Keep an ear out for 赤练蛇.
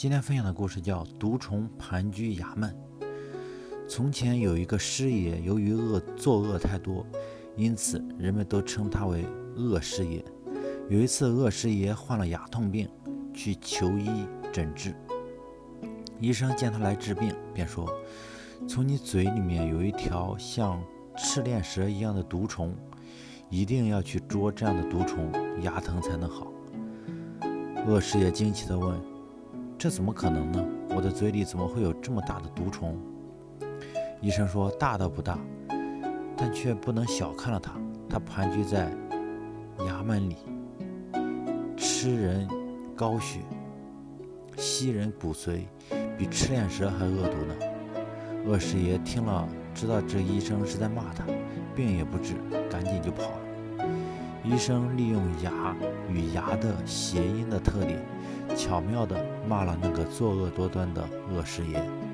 今天分享的故事叫《毒虫盘踞衙门》。从前有一个师爷，由于作恶太多，因此人们都称他为恶师爷。有一次，恶师爷患了牙痛病，去求医诊治。医生见他来治病，便说：“从你嘴里面有一条像赤链蛇一样的毒虫，一定要去捉这样的毒虫，牙疼才能好。”恶师爷惊奇地问：“这怎么可能呢？我的嘴里怎么会有这么大的毒虫？”医生说：“大倒不大，但却不能小看了它。它盘踞在衙门里，吃人高血，吸人骨髓，比赤链蛇还恶毒呢。”恶师爷听了，知道这医生是在骂他，病也不治，赶紧就跑了。医生利用牙与牙的谐音的特点，巧妙地骂了那个作恶多端的恶师爷。